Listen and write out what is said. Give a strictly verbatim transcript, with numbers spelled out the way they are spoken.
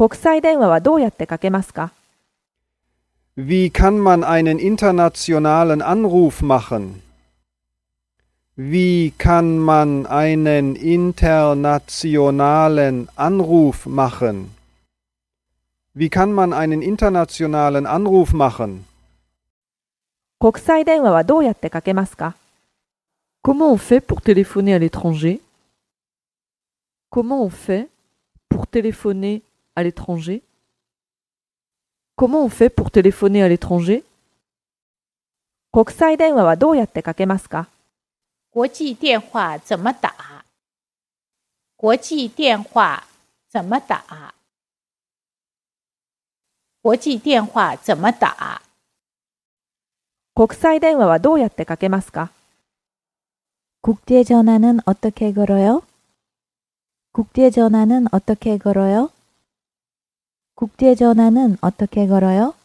国際電話はどうやってかけますか? Wie kann man einen internationalen Anruf machen? Wie kann man einen internationalen Anruf machen? Wie kann man einen internationalen Anruf machen? 国際電話はどうやってかけますか? Comment on fait pour téléphoner à l'étranger? Comment on fait pour téléphoner à l'étranger? Comment on fait pour téléphoner à l'étranger? 国際電話はどうやってかけますか? 国際電話怎么打? 国際電話怎么打? 国際電話怎么打? 国際電話はどうやってかけますか? 국제전화는 어떻게 걸어요? 국제전화는 어떻게 걸어요? 국제전화는 어떻게 걸어요?